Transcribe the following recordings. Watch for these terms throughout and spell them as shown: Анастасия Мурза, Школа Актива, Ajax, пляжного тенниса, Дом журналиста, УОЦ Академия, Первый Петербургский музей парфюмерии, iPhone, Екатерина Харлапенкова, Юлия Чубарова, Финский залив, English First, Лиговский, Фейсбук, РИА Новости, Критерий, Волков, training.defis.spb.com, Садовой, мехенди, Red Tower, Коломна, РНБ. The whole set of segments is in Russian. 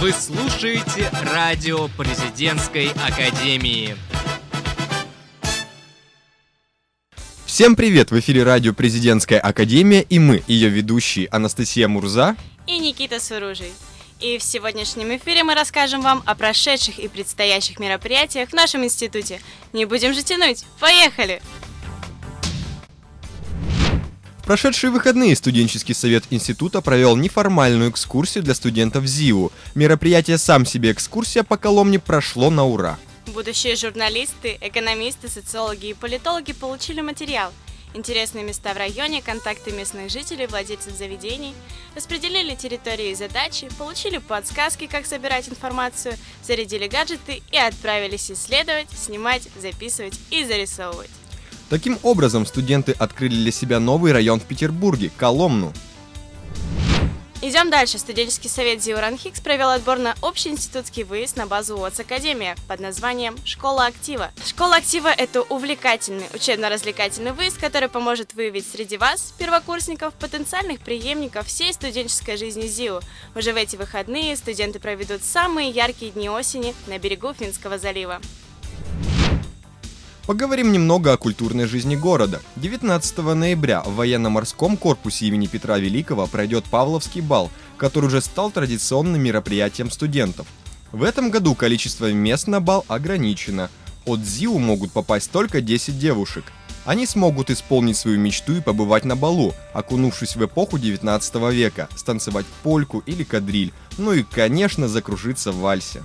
Вы слушаете Радио Президентской Академии. Всем привет! В эфире Радио Президентская Академия, и мы, ее ведущие Анастасия Мурза и Никита Суружий. И в сегодняшнем эфире мы расскажем вам о прошедших и предстоящих мероприятиях в нашем институте. Не будем же тянуть, поехали! Прошедшие выходные студенческий совет института провел неформальную экскурсию для студентов ЗИУ. Мероприятие «Сам себе экскурсия по Коломне» прошло на ура. Будущие журналисты, экономисты, социологи и политологи получили материал. Интересные места в районе, контакты местных жителей, владельцев заведений. Распределили территории и задачи, получили подсказки, как собирать информацию, зарядили гаджеты и отправились исследовать, снимать, записывать и зарисовывать. Таким образом, студенты открыли для себя новый район в Петербурге – Коломну. Идем дальше. Студенческий совет ЗИУ РАНХиГС провел отбор на общеинститутский выезд на базу УОЦ Академия под названием «Школа Актива». «Школа Актива» – это увлекательный учебно-развлекательный выезд, который поможет выявить среди вас, первокурсников, потенциальных преемников всей студенческой жизни ЗИУ. Уже в эти выходные студенты проведут самые яркие дни осени на берегу Финского залива. Поговорим немного о культурной жизни города. 19 ноября в военно-морском корпусе имени Петра Великого пройдет Павловский бал, который уже стал традиционным мероприятием студентов. В этом году количество мест на бал ограничено. От ЗИУ могут попасть только 10 девушек. Они смогут исполнить свою мечту и побывать на балу, окунувшись в эпоху 19 века, станцевать польку или кадриль, ну и, конечно, закружиться в вальсе.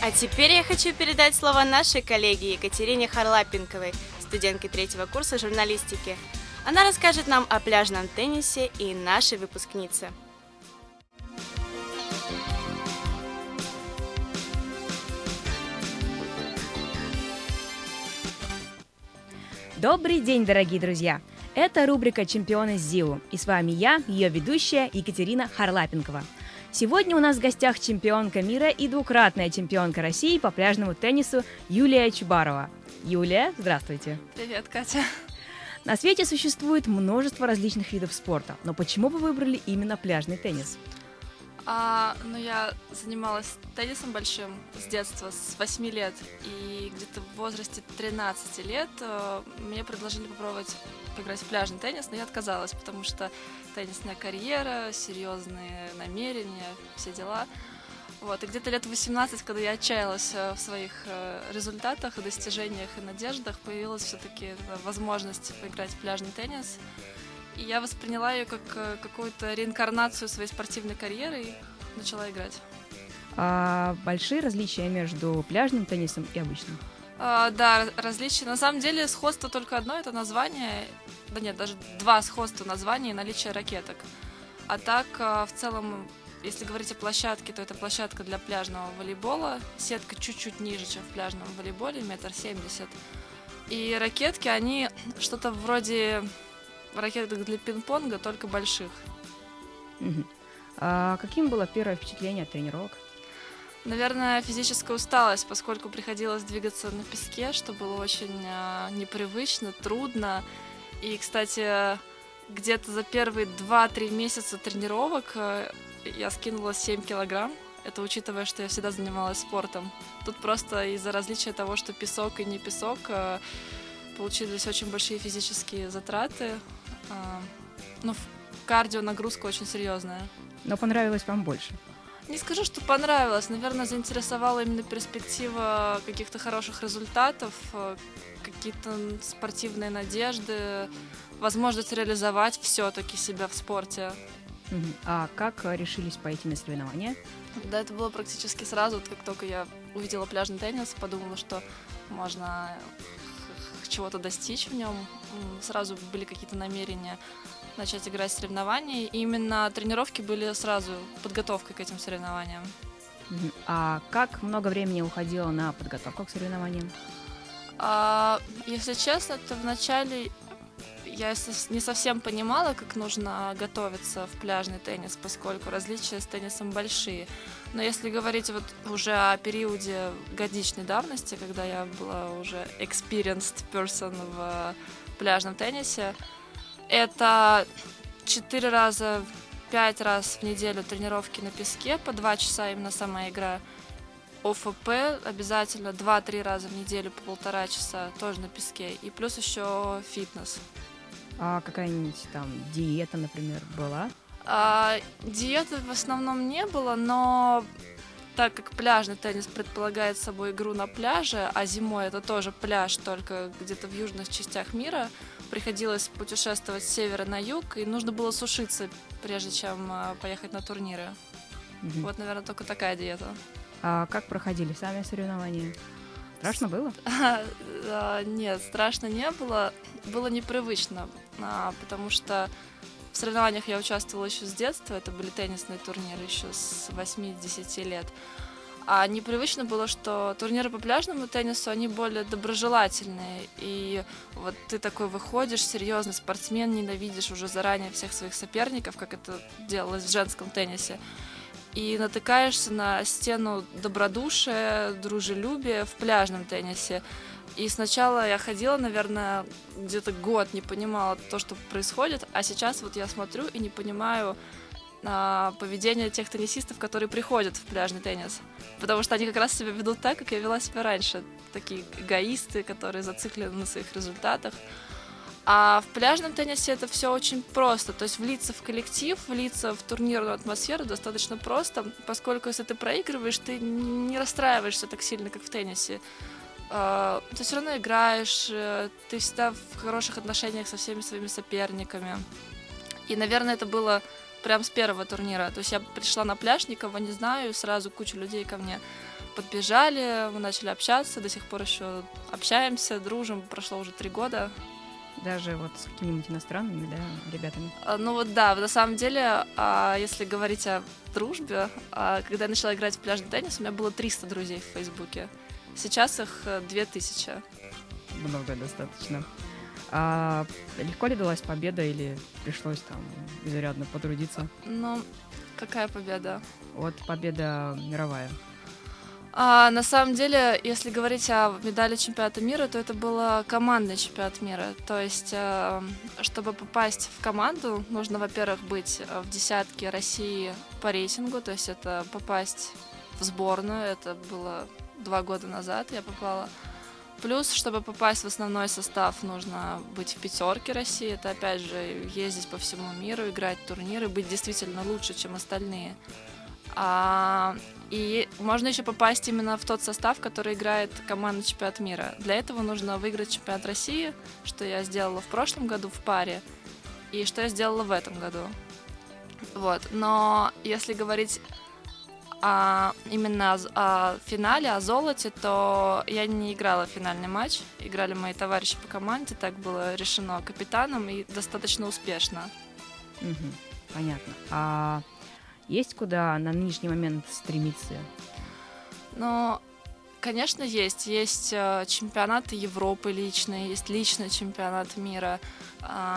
А теперь я хочу передать слово нашей коллеге Екатерине Харлапенковой, студентке третьего курса журналистики. Она расскажет нам о пляжном теннисе и нашей выпускнице. Добрый день, дорогие друзья! Это рубрика «Чемпионы ЗИУ», и с вами я, ее ведущая Екатерина Харлапенкова. Сегодня у нас в гостях чемпионка мира и двукратная чемпионка России по пляжному теннису Юлия Чубарова. Юлия, здравствуйте. Привет, Катя. На свете существует множество различных видов спорта, но почему вы выбрали именно пляжный теннис? Я занималась теннисом большим с детства, с 8 лет, и где-то в возрасте 13 лет мне предложили попробовать играть в пляжный теннис, но я отказалась, потому что теннисная карьера, серьезные намерения, все дела. Вот. И где-то лет 18, когда я отчаялась в своих результатах, достижениях и надеждах, появилась все-таки возможность поиграть в пляжный теннис. И я восприняла ее как какую-то реинкарнацию своей спортивной карьеры и начала играть. А большие различия между пляжным теннисом и обычным? Да, различия. На самом деле сходство только одно, это название. Да нет, даже два сходства названия и наличие ракеток. А так, в целом, если говорить о площадке, то это площадка для пляжного волейбола. Сетка чуть-чуть ниже, чем в пляжном волейболе, 1,70 м. И ракетки, они что-то вроде ракеток для пинг-понга, только больших. Угу. А каким было первое впечатление от тренировок? Наверное, физическая усталость, поскольку приходилось двигаться на песке, что было очень непривычно, трудно. И, кстати, где-то за первые 2-3 месяца тренировок я скинула 7 килограмм. Это учитывая, что я всегда занималась спортом. Тут просто из-за различия того, что песок и не песок, получились очень большие физические затраты. Но кардио нагрузка очень серьезная. Но понравилось вам больше? Не скажу, что понравилось. Наверное, заинтересовала именно перспектива каких-то хороших результатов, какие-то спортивные надежды, возможность реализовать все-таки себя в спорте. А как решились пойти на соревнования? Да, это было практически сразу, как только я увидела пляжный теннис, подумала, что можно чего-то достичь в нем. Сразу были какие-то намерения начать играть в соревнования. И именно тренировки были сразу подготовкой к этим соревнованиям. А как много времени уходило на подготовку к соревнованиям? Если честно, то вначале я не совсем понимала, как нужно готовиться в пляжный теннис, поскольку различия с теннисом большие. Но если говорить вот уже о периоде годичной давности, когда я была уже experienced person в пляжном теннисе, это 4 раза 5 раз в неделю тренировки на песке, по 2 часа именно сама игра. ОФП обязательно 2-3 раза в неделю по 1,5 часа тоже на песке. И плюс еще фитнес. А какая-нибудь там диета, например, была? Диеты в основном не было, но так как пляжный теннис предполагает собой игру на пляже, а зимой это тоже пляж, только где-то в южных частях мира, приходилось путешествовать с севера на юг, и нужно было сушиться, прежде чем поехать на турниры. Угу. Вот, наверное, только такая диета. А как проходили сами соревнования? Страшно было? Нет, страшно не было. Было непривычно, потому что в соревнованиях я участвовала еще с детства. Это были теннисные турниры еще с 8-10 лет. А непривычно было, что турниры по пляжному теннису, они более доброжелательные. И вот ты такой выходишь, серьезный спортсмен, ненавидишь уже заранее всех своих соперников, как это делалось в женском теннисе. И натыкаешься на стену добродушия, дружелюбия в пляжном теннисе. И сначала я ходила, наверное, где-то год, не понимала то, что происходит, а сейчас вот я смотрю и не понимаю поведение тех теннисистов, которые приходят в пляжный теннис. Потому что они как раз себя ведут так, как я вела себя раньше. Такие эгоисты, которые зациклены на своих результатах. А в пляжном теннисе это все очень просто. То есть влиться в коллектив, влиться в турнирную атмосферу достаточно просто, поскольку если ты проигрываешь, ты не расстраиваешься так сильно, как в теннисе. Ты все равно играешь, ты всегда в хороших отношениях со всеми своими соперниками. И, наверное, это было прям с первого турнира. То есть я пришла на пляж, никого не знаю, и сразу куча людей ко мне подбежали, мы начали общаться, до сих пор еще общаемся, дружим, прошло уже 3 года. Даже вот с какими-нибудь иностранными, да, ребятами? Ну вот да, на самом деле, если говорить о дружбе, когда я начала играть в пляжный теннис, у меня было 300 друзей в Фейсбуке. Сейчас их 2000. Много достаточно. А легко ли далась победа или пришлось там изрядно потрудиться? Ну, какая победа? Вот победа мировая. На самом деле, если говорить о медали чемпионата мира, то это был командный чемпионат мира. То есть, чтобы попасть в команду, нужно, во-первых, быть в десятке России по рейтингу. То есть это попасть в сборную. Это было 2 года назад я попала. Плюс, чтобы попасть в основной состав, нужно быть в 5-ке России. Это, опять же, ездить по всему миру, играть в турниры, быть действительно лучше, чем остальные. И можно еще попасть именно в тот состав, который играет команда чемпионат мира. Для этого нужно выиграть чемпионат России, что я сделала в прошлом году в паре, и что я сделала в этом году. Вот. Но если говорить именно о финале, о золоте, то я не играла в финальный матч. Играли мои товарищи по команде, так было решено капитаном, и достаточно успешно. Угу, понятно. Есть куда на нынешний момент стремиться? Ну, конечно, есть. Есть чемпионаты Европы личные, есть личный чемпионат мира,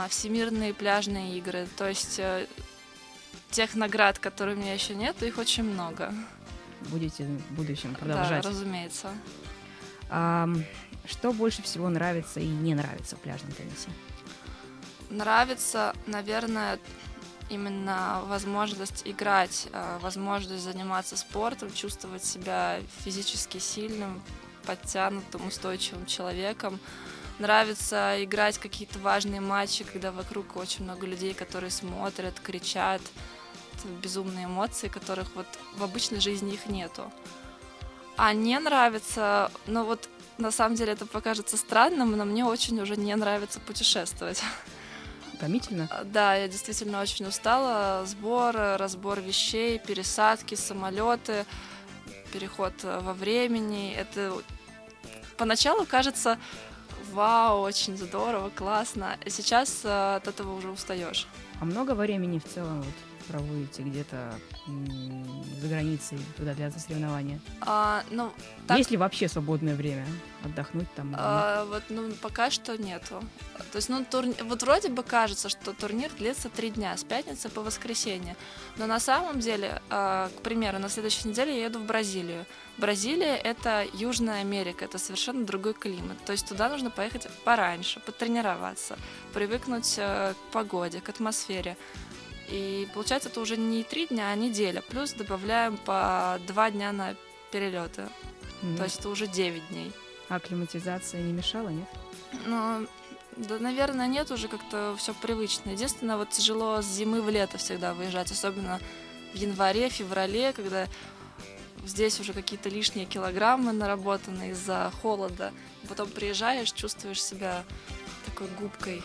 всемирные пляжные игры. То есть тех наград, которые у меня еще нет, их очень много. Будете в будущем продолжать? Да, разумеется. Что больше всего нравится и не нравится в пляжном теннисе? Нравится, наверное, именно возможность играть, возможность заниматься спортом, чувствовать себя физически сильным, подтянутым, устойчивым человеком. Нравится играть какие-то важные матчи, когда вокруг очень много людей, которые смотрят, кричат. Это безумные эмоции, которых вот в обычной жизни их нету. А не нравится, но вот на самом деле это покажется странным, но мне очень уже не нравится путешествовать. Утомительно? Да, я действительно очень устала. Сбор, разбор вещей, пересадки, самолеты, переход во времени. Это поначалу кажется, вау, очень здорово, классно. Сейчас от этого уже устаешь. А много времени в целом вот проводите где-то за границей, туда для соревнования? Ну, так... Есть ли вообще свободное время отдохнуть там? Вот, ну, пока что нету. То есть, ну, вот вроде бы кажется, что турнир длится 3 дня, с пятницы по воскресенье. Но на самом деле, к примеру, на следующей неделе я еду в Бразилию. Бразилия – это Южная Америка, это совершенно другой климат. То есть туда нужно поехать пораньше, потренироваться, привыкнуть к погоде, к атмосфере. И получается, это уже не 3 дня, а неделя. Плюс добавляем по 2 дня на перелеты. Mm-hmm. То есть это уже 9 дней. А акклиматизация не мешала, нет? Ну, да, наверное, нет, уже как-то все привычно. Единственное, вот тяжело с зимы в лето всегда выезжать, особенно в январе, феврале, когда здесь уже какие-то лишние килограммы наработаны из-за холода. Потом приезжаешь, чувствуешь себя такой губкой,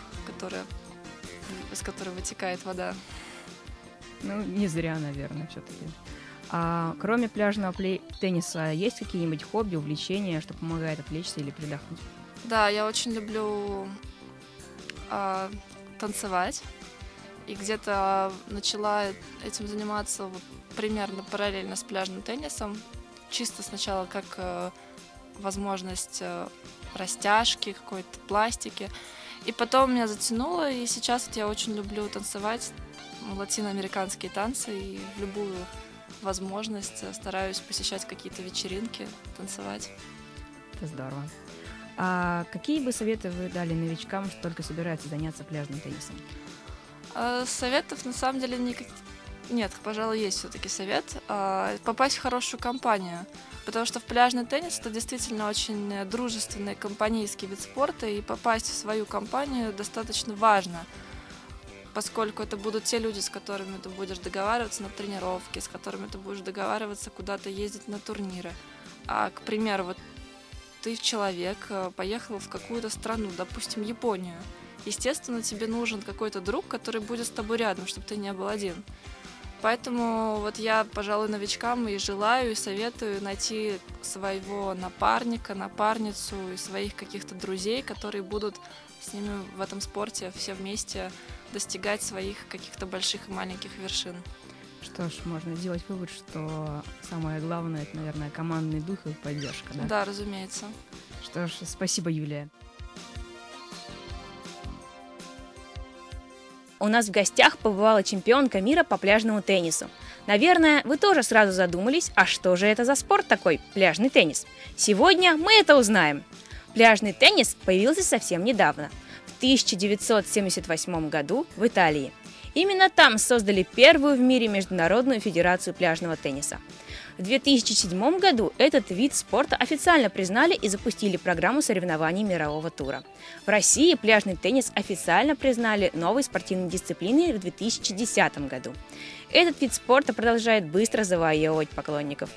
из которой вытекает вода. Ну, не зря, наверное, все-таки. А кроме пляжного тенниса, есть какие-нибудь хобби, увлечения, что помогает отвлечься или передохнуть? Да, я очень люблю танцевать. И где-то начала этим заниматься примерно параллельно с пляжным теннисом. Чисто сначала как возможность растяжки, какой-то пластики. И потом меня затянуло, и сейчас я очень люблю танцевать латиноамериканские танцы. И в любую возможность стараюсь посещать какие-то вечеринки, танцевать. Это здорово. А какие бы советы вы дали новичкам, что только собираются заняться пляжным теннисом? Советов на самом деле никаких нет, пожалуй, есть все-таки совет. Попасть в хорошую компанию, потому что в пляжный теннис это действительно очень дружественный компанийский вид спорта, и попасть в свою компанию достаточно важно, поскольку это будут те люди, с которыми ты будешь договариваться на тренировки, с которыми ты будешь договариваться куда-то ездить на турниры. А, к примеру, вот ты человек поехал в какую-то страну, допустим, Японию. Естественно, тебе нужен какой-то друг, который будет с тобой рядом, чтобы ты не был один. Поэтому вот я, пожалуй, новичкам и желаю, и советую найти своего напарника, напарницу и своих каких-то друзей, которые будут с ними в этом спорте все вместе достигать своих каких-то больших и маленьких вершин. Что ж, можно делать вывод, что самое главное – это, наверное, командный дух и поддержка, да? Да, разумеется. Что ж, спасибо, Юлия. У нас в гостях побывала чемпионка мира по пляжному теннису. Наверное, вы тоже сразу задумались, а что же это за спорт такой, пляжный теннис? Сегодня мы это узнаем. Пляжный теннис появился совсем недавно, в 1978 году в Италии. Именно там создали первую в мире Международную федерацию пляжного тенниса. В 2007 году этот вид спорта официально признали и запустили программу соревнований мирового тура. В России пляжный теннис официально признали новой спортивной дисциплиной в 2010 году. Этот вид спорта продолжает быстро завоевывать поклонников.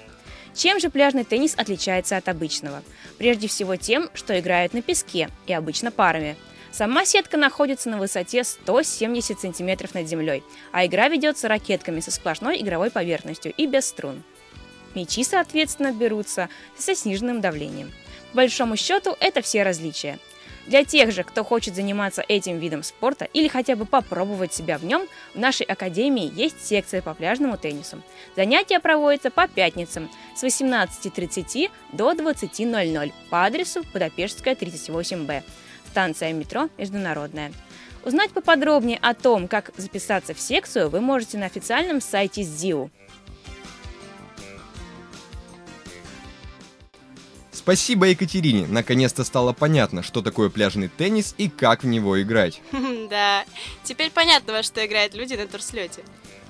Чем же пляжный теннис отличается от обычного? Прежде всего тем, что играют на песке и обычно парами. Сама сетка находится на высоте 170 см над землей, а игра ведется ракетками со сплошной игровой поверхностью и без струн. Мячи, соответственно, берутся со сниженным давлением. По большому счету, это все различия. Для тех же, кто хочет заниматься этим видом спорта или хотя бы попробовать себя в нем, в нашей академии есть секция по пляжному теннису. Занятия проводятся по пятницам с 18:30 до 20:00 по адресу Будапештская, 38Б. Станция метро «Международная». Узнать поподробнее о том, как записаться в секцию, вы можете на официальном сайте ЗИУ. Спасибо Екатерине, наконец-то стало понятно, что такое пляжный теннис и как в него играть. Да, теперь понятно, во что играют люди на турслете.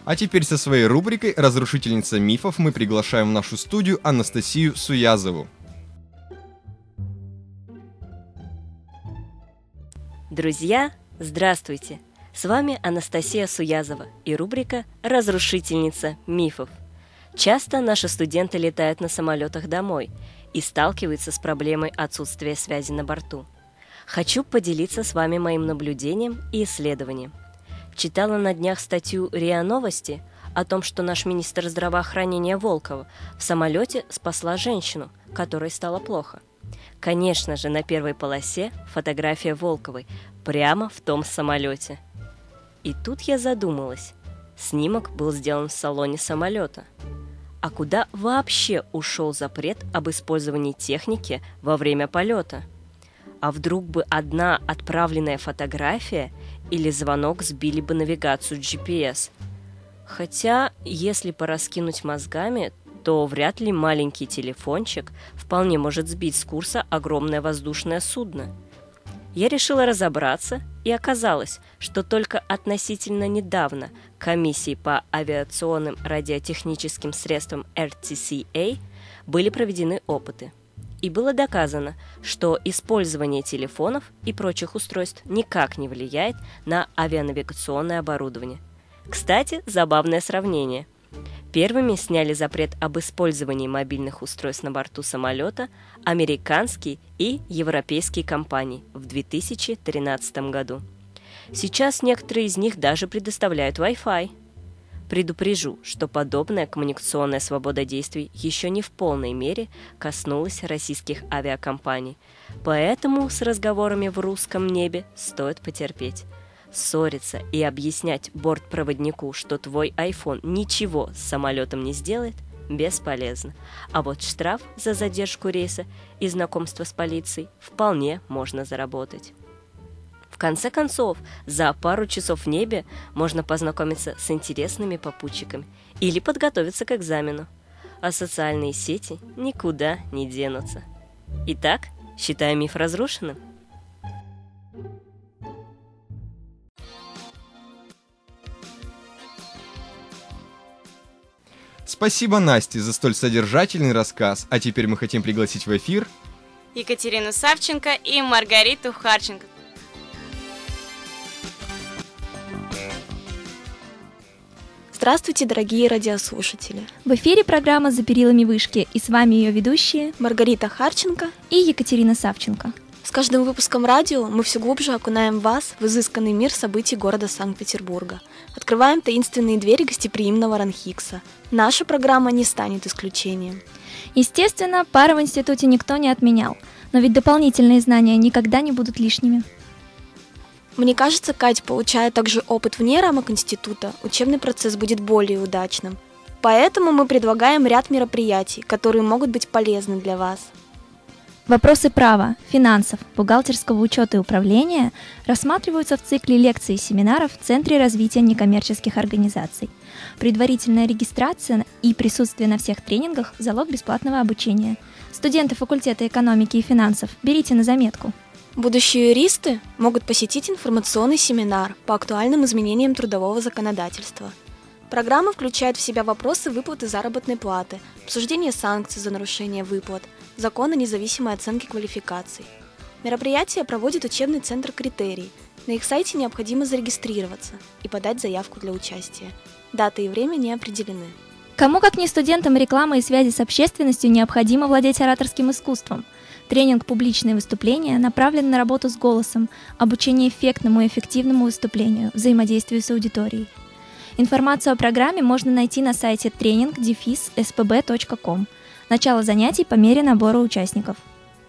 А теперь со своей рубрикой «Разрушительница мифов» мы приглашаем в нашу студию Анастасию Суязову. Друзья, здравствуйте! С вами Анастасия Суязова и рубрика «Разрушительница мифов». Часто наши студенты летают на самолетах домой и сталкиваются с проблемой отсутствия связи на борту. Хочу поделиться с вами моим наблюдением и исследованием. Читала на днях статью РИА Новости о том, что наш министр здравоохранения Волкова в самолете спасла женщину, которой стало плохо. Конечно же, на первой полосе фотография Волковой прямо в том самолете. И тут я задумалась. Снимок был сделан в салоне самолета. А куда вообще ушел запрет об использовании техники во время полета? А вдруг бы одна отправленная фотография или звонок сбили бы навигацию GPS? Хотя, если пораскинуть мозгами, то вряд ли маленький телефончик вполне может сбить с курса огромное воздушное судно. Я решила разобраться И оказалось, что только относительно недавно комиссии по авиационным радиотехническим средствам RTCA были проведены опыты. И было доказано, что использование телефонов и прочих устройств никак не влияет на авианавигационное оборудование. Кстати, забавное сравнение. Первыми сняли запрет об использовании мобильных устройств на борту самолета американские и европейские компании в 2013 году. Сейчас некоторые из них даже предоставляют Wi-Fi. Предупрежу, что подобная коммуникационная свобода действий еще не в полной мере коснулась российских авиакомпаний, поэтому с разговорами в русском небе стоит потерпеть. Ссориться и объяснять бортпроводнику, что твой iPhone ничего с самолетом не сделает, бесполезно. А вот штраф за задержку рейса и знакомство с полицией вполне можно заработать. В конце концов, за пару часов в небе можно познакомиться с интересными попутчиками или подготовиться к экзамену. А социальные сети никуда не денутся. Итак, считаю миф разрушенным. Спасибо, Насте, за столь содержательный рассказ. А теперь мы хотим пригласить в эфир Екатерину Савченко и Маргариту Харченко. Здравствуйте, дорогие радиослушатели! В эфире программа «За перилами вышки», и с вами ее ведущие Маргарита Харченко и Екатерина Савченко. С каждым выпуском радио мы все глубже окунаем вас в изысканный мир событий города Санкт-Петербурга. Открываем таинственные двери гостеприимного РАНХиГСа. Наша программа не станет исключением. Естественно, пары в институте никто не отменял, но ведь дополнительные знания никогда не будут лишними. Мне кажется, Кать, получая также опыт вне рамок института, учебный процесс будет более удачным. Поэтому мы предлагаем ряд мероприятий, которые могут быть полезны для вас. Вопросы права, финансов, бухгалтерского учета и управления рассматриваются в цикле лекций и семинаров в Центре развития некоммерческих организаций. Предварительная регистрация и присутствие на всех тренингах – залог бесплатного обучения. Студенты факультета экономики и финансов, берите на заметку. Будущие юристы могут посетить информационный семинар по актуальным изменениям трудового законодательства. Программа включает в себя вопросы выплаты заработной платы, обсуждение санкций за нарушение выплат, закон о независимой оценке квалификаций. Мероприятие проводит учебный центр «Критерий». На их сайте необходимо зарегистрироваться и подать заявку для участия. Дата и время не определены. Кому, как не студентам рекламы и связи с общественностью, необходимо владеть ораторским искусством? Тренинг «Публичные выступления» направлен на работу с голосом, обучение эффектному и эффективному выступлению, взаимодействию с аудиторией. Информацию о программе можно найти на сайте training.defis.spb.com. Начало занятий по мере набора участников.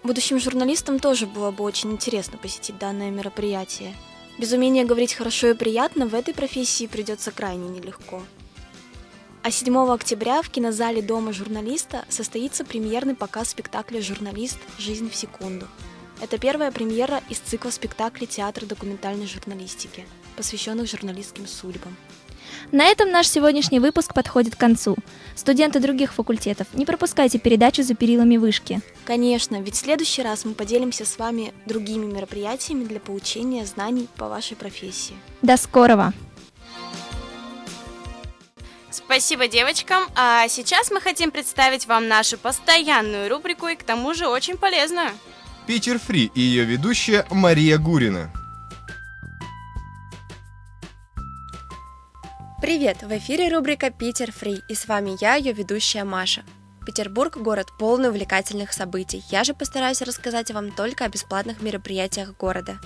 Будущим журналистам тоже было бы очень интересно посетить данное мероприятие. Без умения говорить хорошо и приятно в этой профессии придется крайне нелегко. А 7 октября в кинозале Дома журналиста состоится премьерный показ спектакля «Журналист. Жизнь в секунду». Это первая премьера из цикла спектаклей «Театр документальной журналистики», посвященных журналистским судьбам. На этом наш сегодняшний выпуск подходит к концу. Студенты других факультетов, не пропускайте передачу «За перилами вышки». Конечно, ведь в следующий раз мы поделимся с вами другими мероприятиями для получения знаний по вашей профессии. До скорого! Спасибо, девочкам. А сейчас мы хотим представить вам нашу постоянную рубрику и к тому же очень полезную. «Питер Фри» и ее ведущая Мария Гурина. Привет! В эфире рубрика «Питер Фри», и с вами я, ее ведущая Маша. Петербург – город полный увлекательных событий. Я же постараюсь рассказать вам только о бесплатных мероприятиях города.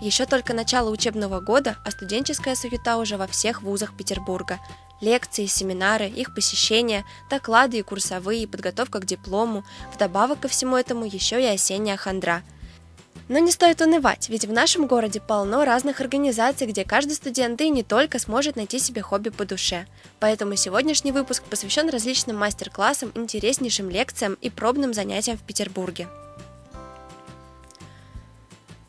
Еще только начало учебного года, а студенческая суета уже во всех вузах Петербурга. Лекции, семинары, их посещения, доклады и курсовые, подготовка к диплому. Вдобавок ко всему этому еще и осенняя хандра. Но не стоит унывать, ведь в нашем городе полно разных организаций, где каждый студент, да и не только, сможет найти себе хобби по душе. Поэтому сегодняшний выпуск посвящен различным мастер-классам, интереснейшим лекциям и пробным занятиям в Петербурге.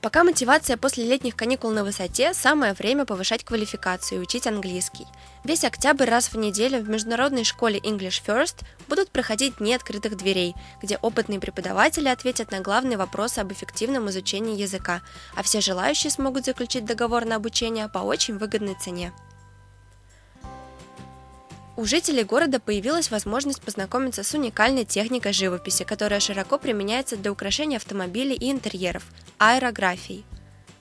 Пока мотивация после летних каникул на высоте, самое время повышать квалификацию и учить английский. Весь октябрь раз в неделю в международной школе English First будут проходить дни открытых дверей, где опытные преподаватели ответят на главные вопросы об эффективном изучении языка, а все желающие смогут заключить договор на обучение по очень выгодной цене. У жителей города появилась возможность познакомиться с уникальной техникой живописи, которая широко применяется для украшения автомобилей и интерьеров – аэрографией.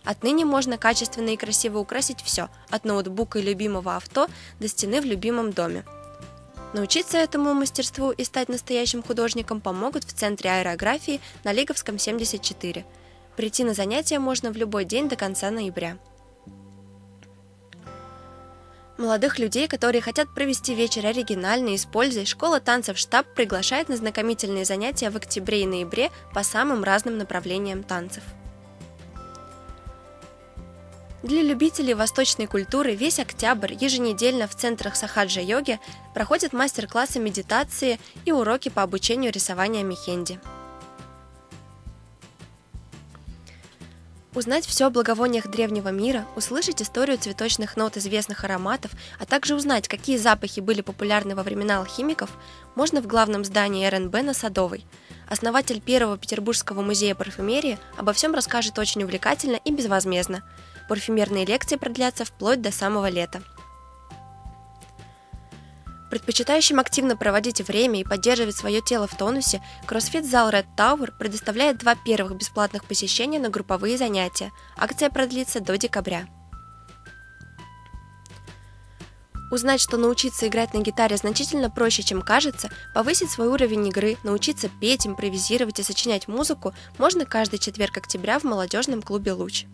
Отныне можно качественно и красиво украсить все – от ноутбука и любимого авто до стены в любимом доме. Научиться этому мастерству и стать настоящим художником помогут в Центре аэрографии на Лиговском, 74. Прийти на занятия можно в любой день до конца ноября. Молодых людей, которые хотят провести вечер оригинально и с пользой, школа танцев «Штаб» приглашает на ознакомительные занятия в октябре и ноябре по самым разным направлениям танцев. Для любителей восточной культуры весь октябрь еженедельно в центрах Сахаджа-йоги проходят мастер-классы медитации и уроки по обучению рисования мехенди. Узнать все о благовониях древнего мира, услышать историю цветочных нот известных ароматов, а также узнать, какие запахи были популярны во времена алхимиков, можно в главном здании РНБ на Садовой. Основатель Первого Петербургского музея парфюмерии обо всем расскажет очень увлекательно и безвозмездно. Парфюмерные лекции продлятся вплоть до самого лета. Предпочитающим активно проводить время и поддерживать свое тело в тонусе, кроссфит-зал Red Tower предоставляет 2 первых бесплатных посещения на групповые занятия. Акция продлится до декабря. Узнать, что научиться играть на гитаре значительно проще, чем кажется, повысить свой уровень игры, научиться петь, импровизировать и сочинять музыку можно каждый четверг октября в молодежном клубе «Луч».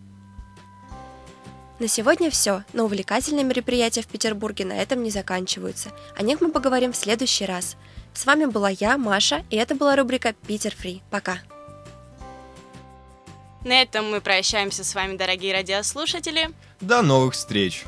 На сегодня все, но увлекательные мероприятия в Петербурге на этом не заканчиваются. О них мы поговорим в следующий раз. С вами была я, Маша, и это была рубрика «Питер Фри». Пока! На этом мы прощаемся с вами, дорогие радиослушатели. До новых встреч!